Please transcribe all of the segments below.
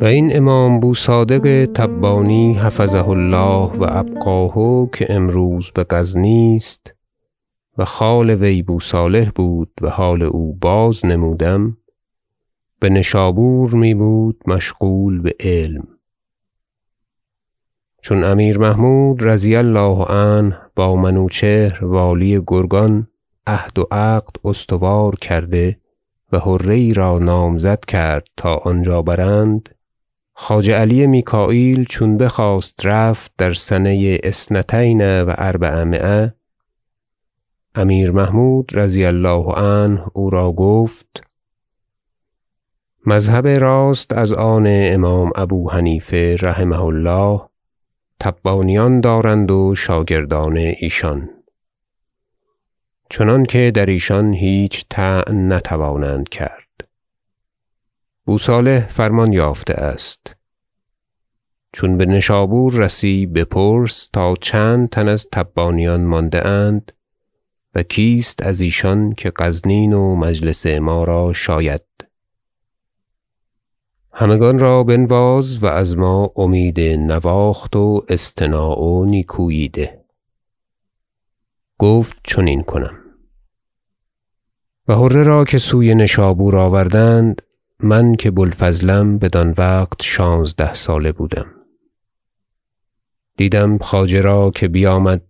و این امام ابو صادق تبانی حفظه الله و ابقاه که امروز به غزنی است و خال وی بو صالح بود و حال او باز نمودم، به نشابور می بود مشغول به علم. چون امیر محمود رضی الله عنه با منوچهر والی گرگان عهد و عقد استوار کرده و حره‌ای را نامزد کرد تا آنجا برند، خواجه علی میکائیل چون بخواست رفت در سنه 242 امیر محمود رضی الله عنه او را گفت مذهب راست از آن امام ابو حنیفه رحمه الله تبانیان دارند و شاگردان ایشان، چنان که در ایشان هیچ طعن نتوانند کرد. بو صالح فرمان یافته است. چون به نشابور رسی بپرس تا چند تن از تبانیان مانده اند و کیست از ایشان که غزنین و مجلس ما را شاید. همگان را بنواز و از ما امید نواخت و استناع و نیکویی ده. گفت چنین کنم. و حره را که سوی نشابور آوردند، من که بوالفضلم بدان وقت 16 ساله بودم. دیدم خواجه را که بیامد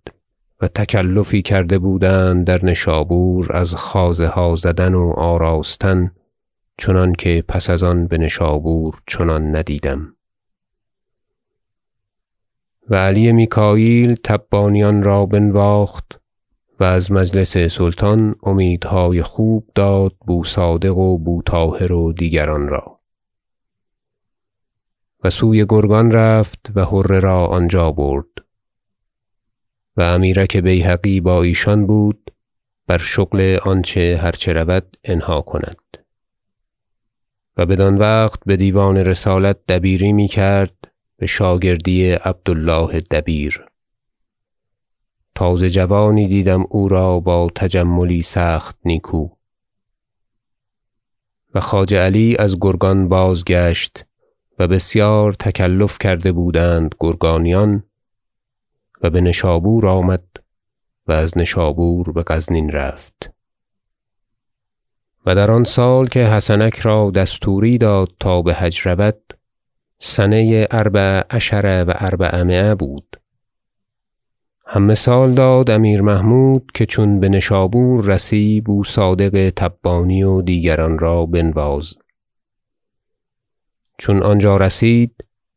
و تکلفی کرده بودند در نشابور از خازه ها زدن و آراستن، چنان که پس از آن به نشابور چنان ندیدم. و علی میکائیل تبانیان را بنواخت و از مجلس سلطان امیدهای خوب داد بو صادق و بو طاهر و دیگران را. و سوی گرگان رفت و حره را آنجا برد و امیرک بیهقی با ایشان بود بر شغل آنچه هرچه رود انها کند. و بدان وقت به دیوان رسالت دبیری می کرد به شاگردی عبدالله دبیر. تازه جوانی دیدم او را با تجملی سخت نیکو. و خواجه علی از گرگان بازگشت و بسیار تکلف کرده بودند گرگانیان و به نشابور آمد و از نشابور به غزنین رفت. و در آن سال که حسنک را دستوری داد تا به حج رود، سنه 14 بود. هم سال داد امیر محمود که چون به نشابور رسی بو صادق تبانی و دیگران را بنواز. چون آنجا رسید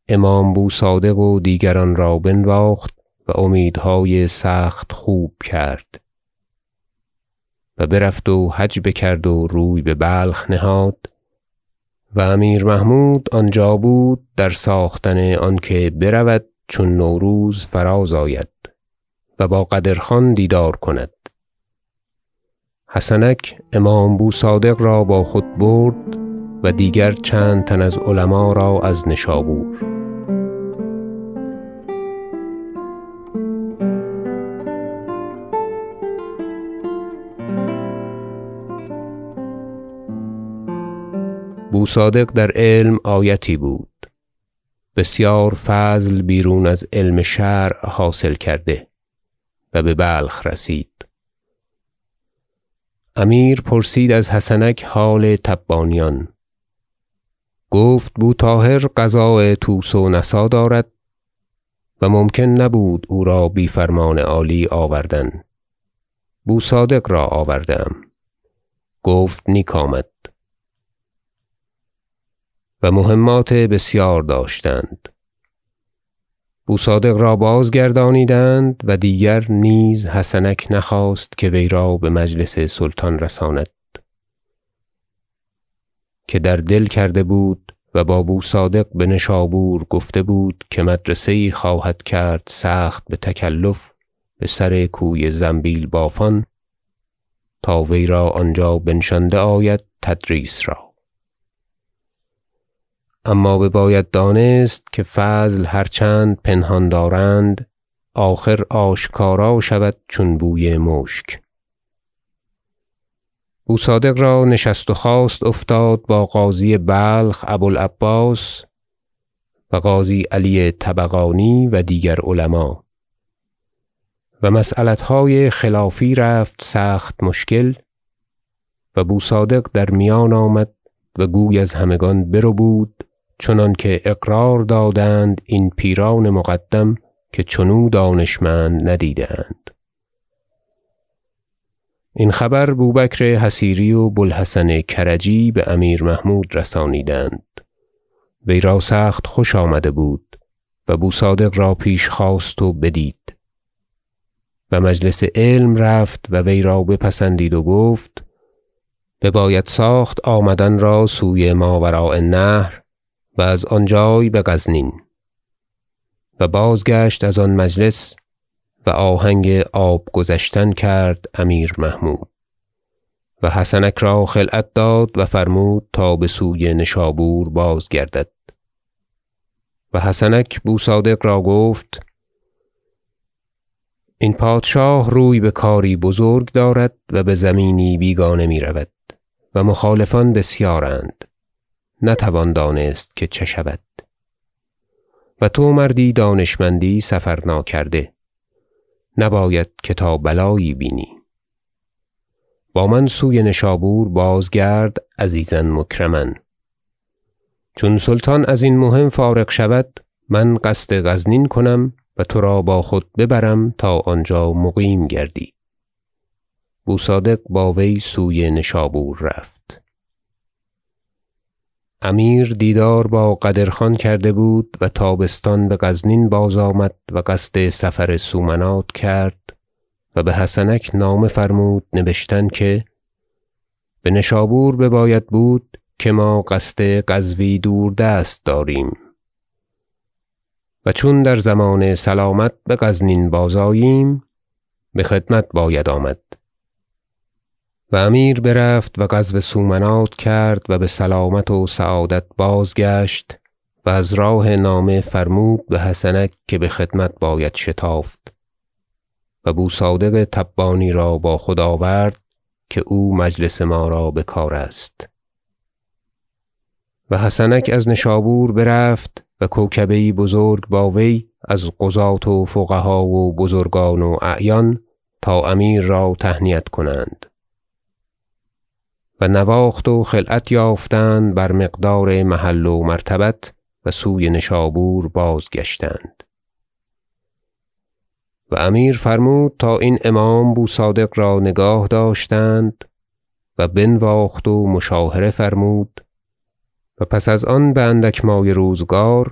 امام بو صادق و دیگران را بنواخت و امیدهای سخت خوب کرد و برفت و حج بکرد و روی به بلخ نهاد. و امیر محمود آنجا بود در ساختن آنکه برود چون نوروز فراز آید و با قدرخان دیدار کند. حسنک امام بو صادق را با خود برد و دیگر چند تن از علما را از نشابور. بو صادق در علم آیتی بود، بسیار فضل بیرون از علم شرع حاصل کرده و به بلخ رسید. امیر پرسید از حسنک حال تبانیان. گفت بو طاهر قضاء طوس و نسا دارد و ممکن نبود او را بی فرمان عالی آوردن. بو صادق را آوردم. گفت نیک آمد. و مهمات بسیار داشتند. بو صادق را بازگردانیدند و دیگر نیز حسنک نخواست که وی را به مجلس سلطان رساند، که در دل کرده بود و با بو صادق به نشابور گفته بود که مدرسه‌ای خواهد کرد سخت به تکلف به سر کوی زنبیل بافان تا وی را آنجا بنشانده آید تدریس را. اما بباید دانست که فضل هرچند پنهان دارند آخر آشکارا شود چون بوی مشک. بو صادق را نشست و خاست افتاد با قاضی بلخ ابوالعباس و قاضی علی طبقانی و دیگر علما و مسئلت‌های خلافی رفت سخت مشکل و بو صادق در میان آمد و گوی از همگان برو بود، چنان که اقرار دادند این پیران مقدم که چنو دانشمند ندیدند. این خبر بوبکر حسیری و بلحسن کرجی به امیر محمود رسانیدند. وی را سخت خوش آمده بود و بو صادق را پیش خواست و بدید و مجلس علم رفت و وی را بپسندید و گفت بباید ساخت آمدن را سوی ماوراء النهر و از آنجای به غزنین. و بازگشت از آن مجلس و آهنگ آب گذشتن کرد امیر محمود و حسنک را خلعت داد و فرمود تا به سوی نشابور بازگردد. و حسنک بو صادق را گفت این پادشاه روی به کاری بزرگ دارد و به زمینی بیگانه می رود و مخالفان بسیارند، نتوان دانست که چه شود. و تو مردی دانشمندی سفر ناکرده، نباید که تا بلایی بینی. با من سوی نشابور بازگرد عزیزاً مکرماً. چون سلطان از این مهم فارغ شود من قصد غزنین کنم و تو را با خود ببرم تا آنجا مقیم گردی. بو صادق با وی سوی نشابور رفت. امیر دیدار با قدرخان کرده بود و تابستان به غزنین باز آمد و قصد سفر سومنات کرد و به حسنک نامه فرمود نبشتن که به نشابور بباید بود که ما قصد غزوی دوردست داریم و چون در زمان سلامت به غزنین باز آییم به خدمت باید آمد. و امیر برفت و غزو سومنات کرد و به سلامت و سعادت بازگشت و از راه نامه فرمود به حسنک که به خدمت باید شتافت و بو صادق تبانی را با خود آورد که او مجلس ما را به کار است. و حسنک از نشابور برفت و کوکبه‌ای بزرگ با وی از قضات و فقها و بزرگان و اعیان تا امیر را تهنیت کنند و نواخت و خلعت یافتند بر مقدار محل و مرتبت و سوی نشابور بازگشتند. و امیر فرمود تا این امام بو صادق را نگاه داشتند و بنواخت و مشاهره فرمود و پس از آن به اندک مای روزگار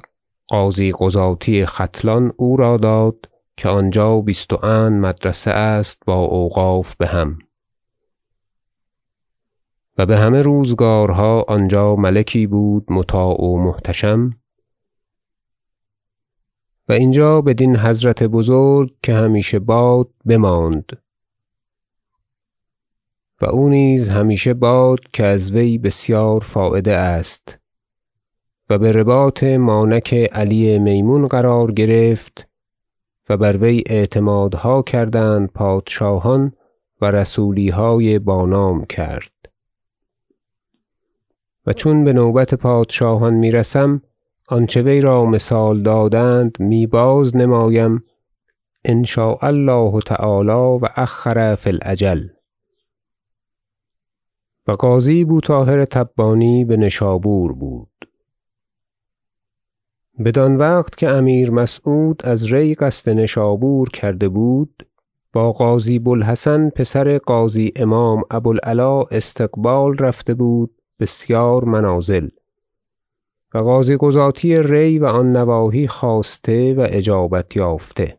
قاضی قضاتی ختلان او را داد که آنجا 21 مدرسه است با اوقاف به هم و به همه روزگارها آنجا ملکی بود مطاع و محتشم. و اینجا بدین حضرت بزرگ که همیشه باد بماند و او نیز همیشه باد که از وی بسیار فایده است و به رباط مانک علی میمون قرار گرفت و بر وی اعتمادها کردند پادشاهان و رسولیهای بانام کرد. و چون به نوبت پادشاهان میرسم آنچه وی را مثال دادند می باز نمایم ان شاء الله تعالی و اخر فی الاجل. و قاضی بو طاهر تبانی به نشابور بود. بدان وقت که امیر مسعود از ری قصد نشابور کرده بود با قاضی بوالحسن پسر قاضی امام ابوالعلا استقبال رفته بود بسیار منازل و قاضی قضاتی ری و آن نواحی خواسته و اجابت یافته.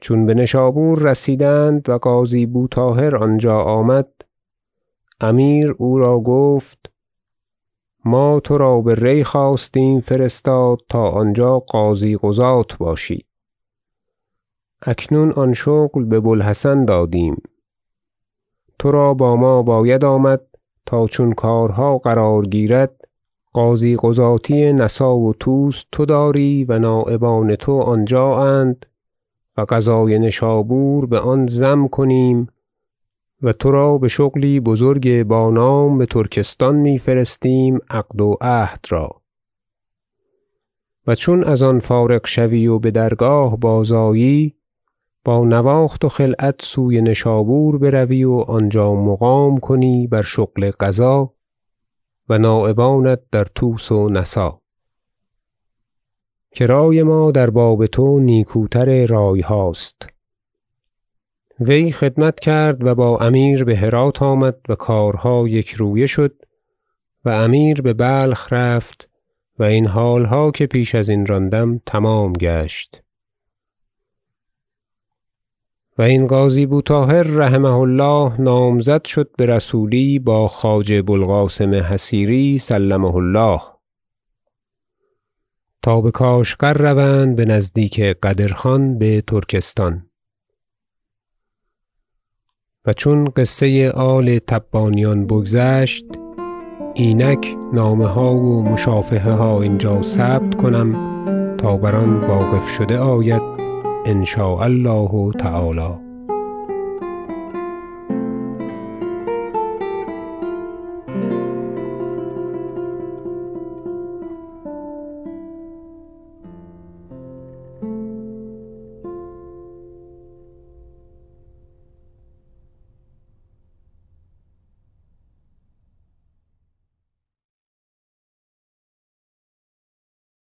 چون به نشابور رسیدند و قاضی بو طاهر آنجا آمد امیر او را گفت ما تو را به ری خواستیم فرستاد تا آنجا قاضی قضات باشی. اکنون آن شغل به بوالحسن دادیم، تو را با ما باید آمد تا چون کارها قرار گیرد قاضی قضاتی نسا و توس تو داری و نائبان تو آنجا اند و قضای نشابور به آن ضم کنیم و تو را به شغلی بزرگ با نام به ترکستان میفرستیم عقد و عهد را و چون از آن فارق شوی و به درگاه بازایی، با نواخت و خلعت سوی نشابور بروی و آنجا مقام کنی بر شغل قضا و نائبانت در توس و نسا، که رای ما در باب تو نیکوتر رای هاست. وی خدمت کرد و با امیر به هرات آمد و کارها یک رویه شد و امیر به بلخ رفت و این حالها که پیش از این راندم تمام گشت. و این قاضی بو طاهر رحمه الله نامزد شد به رسولی با خواجه بلغاسم حصیری سلمه الله تا به کاشغر روند به نزدیک قدرخان به ترکستان. و چون قصه آل تبانیان بگذشت، اینک نامه ها و مشافهه ها اینجا ثبت کنم تا بران واقف شده آید ان شاء الله تعالی.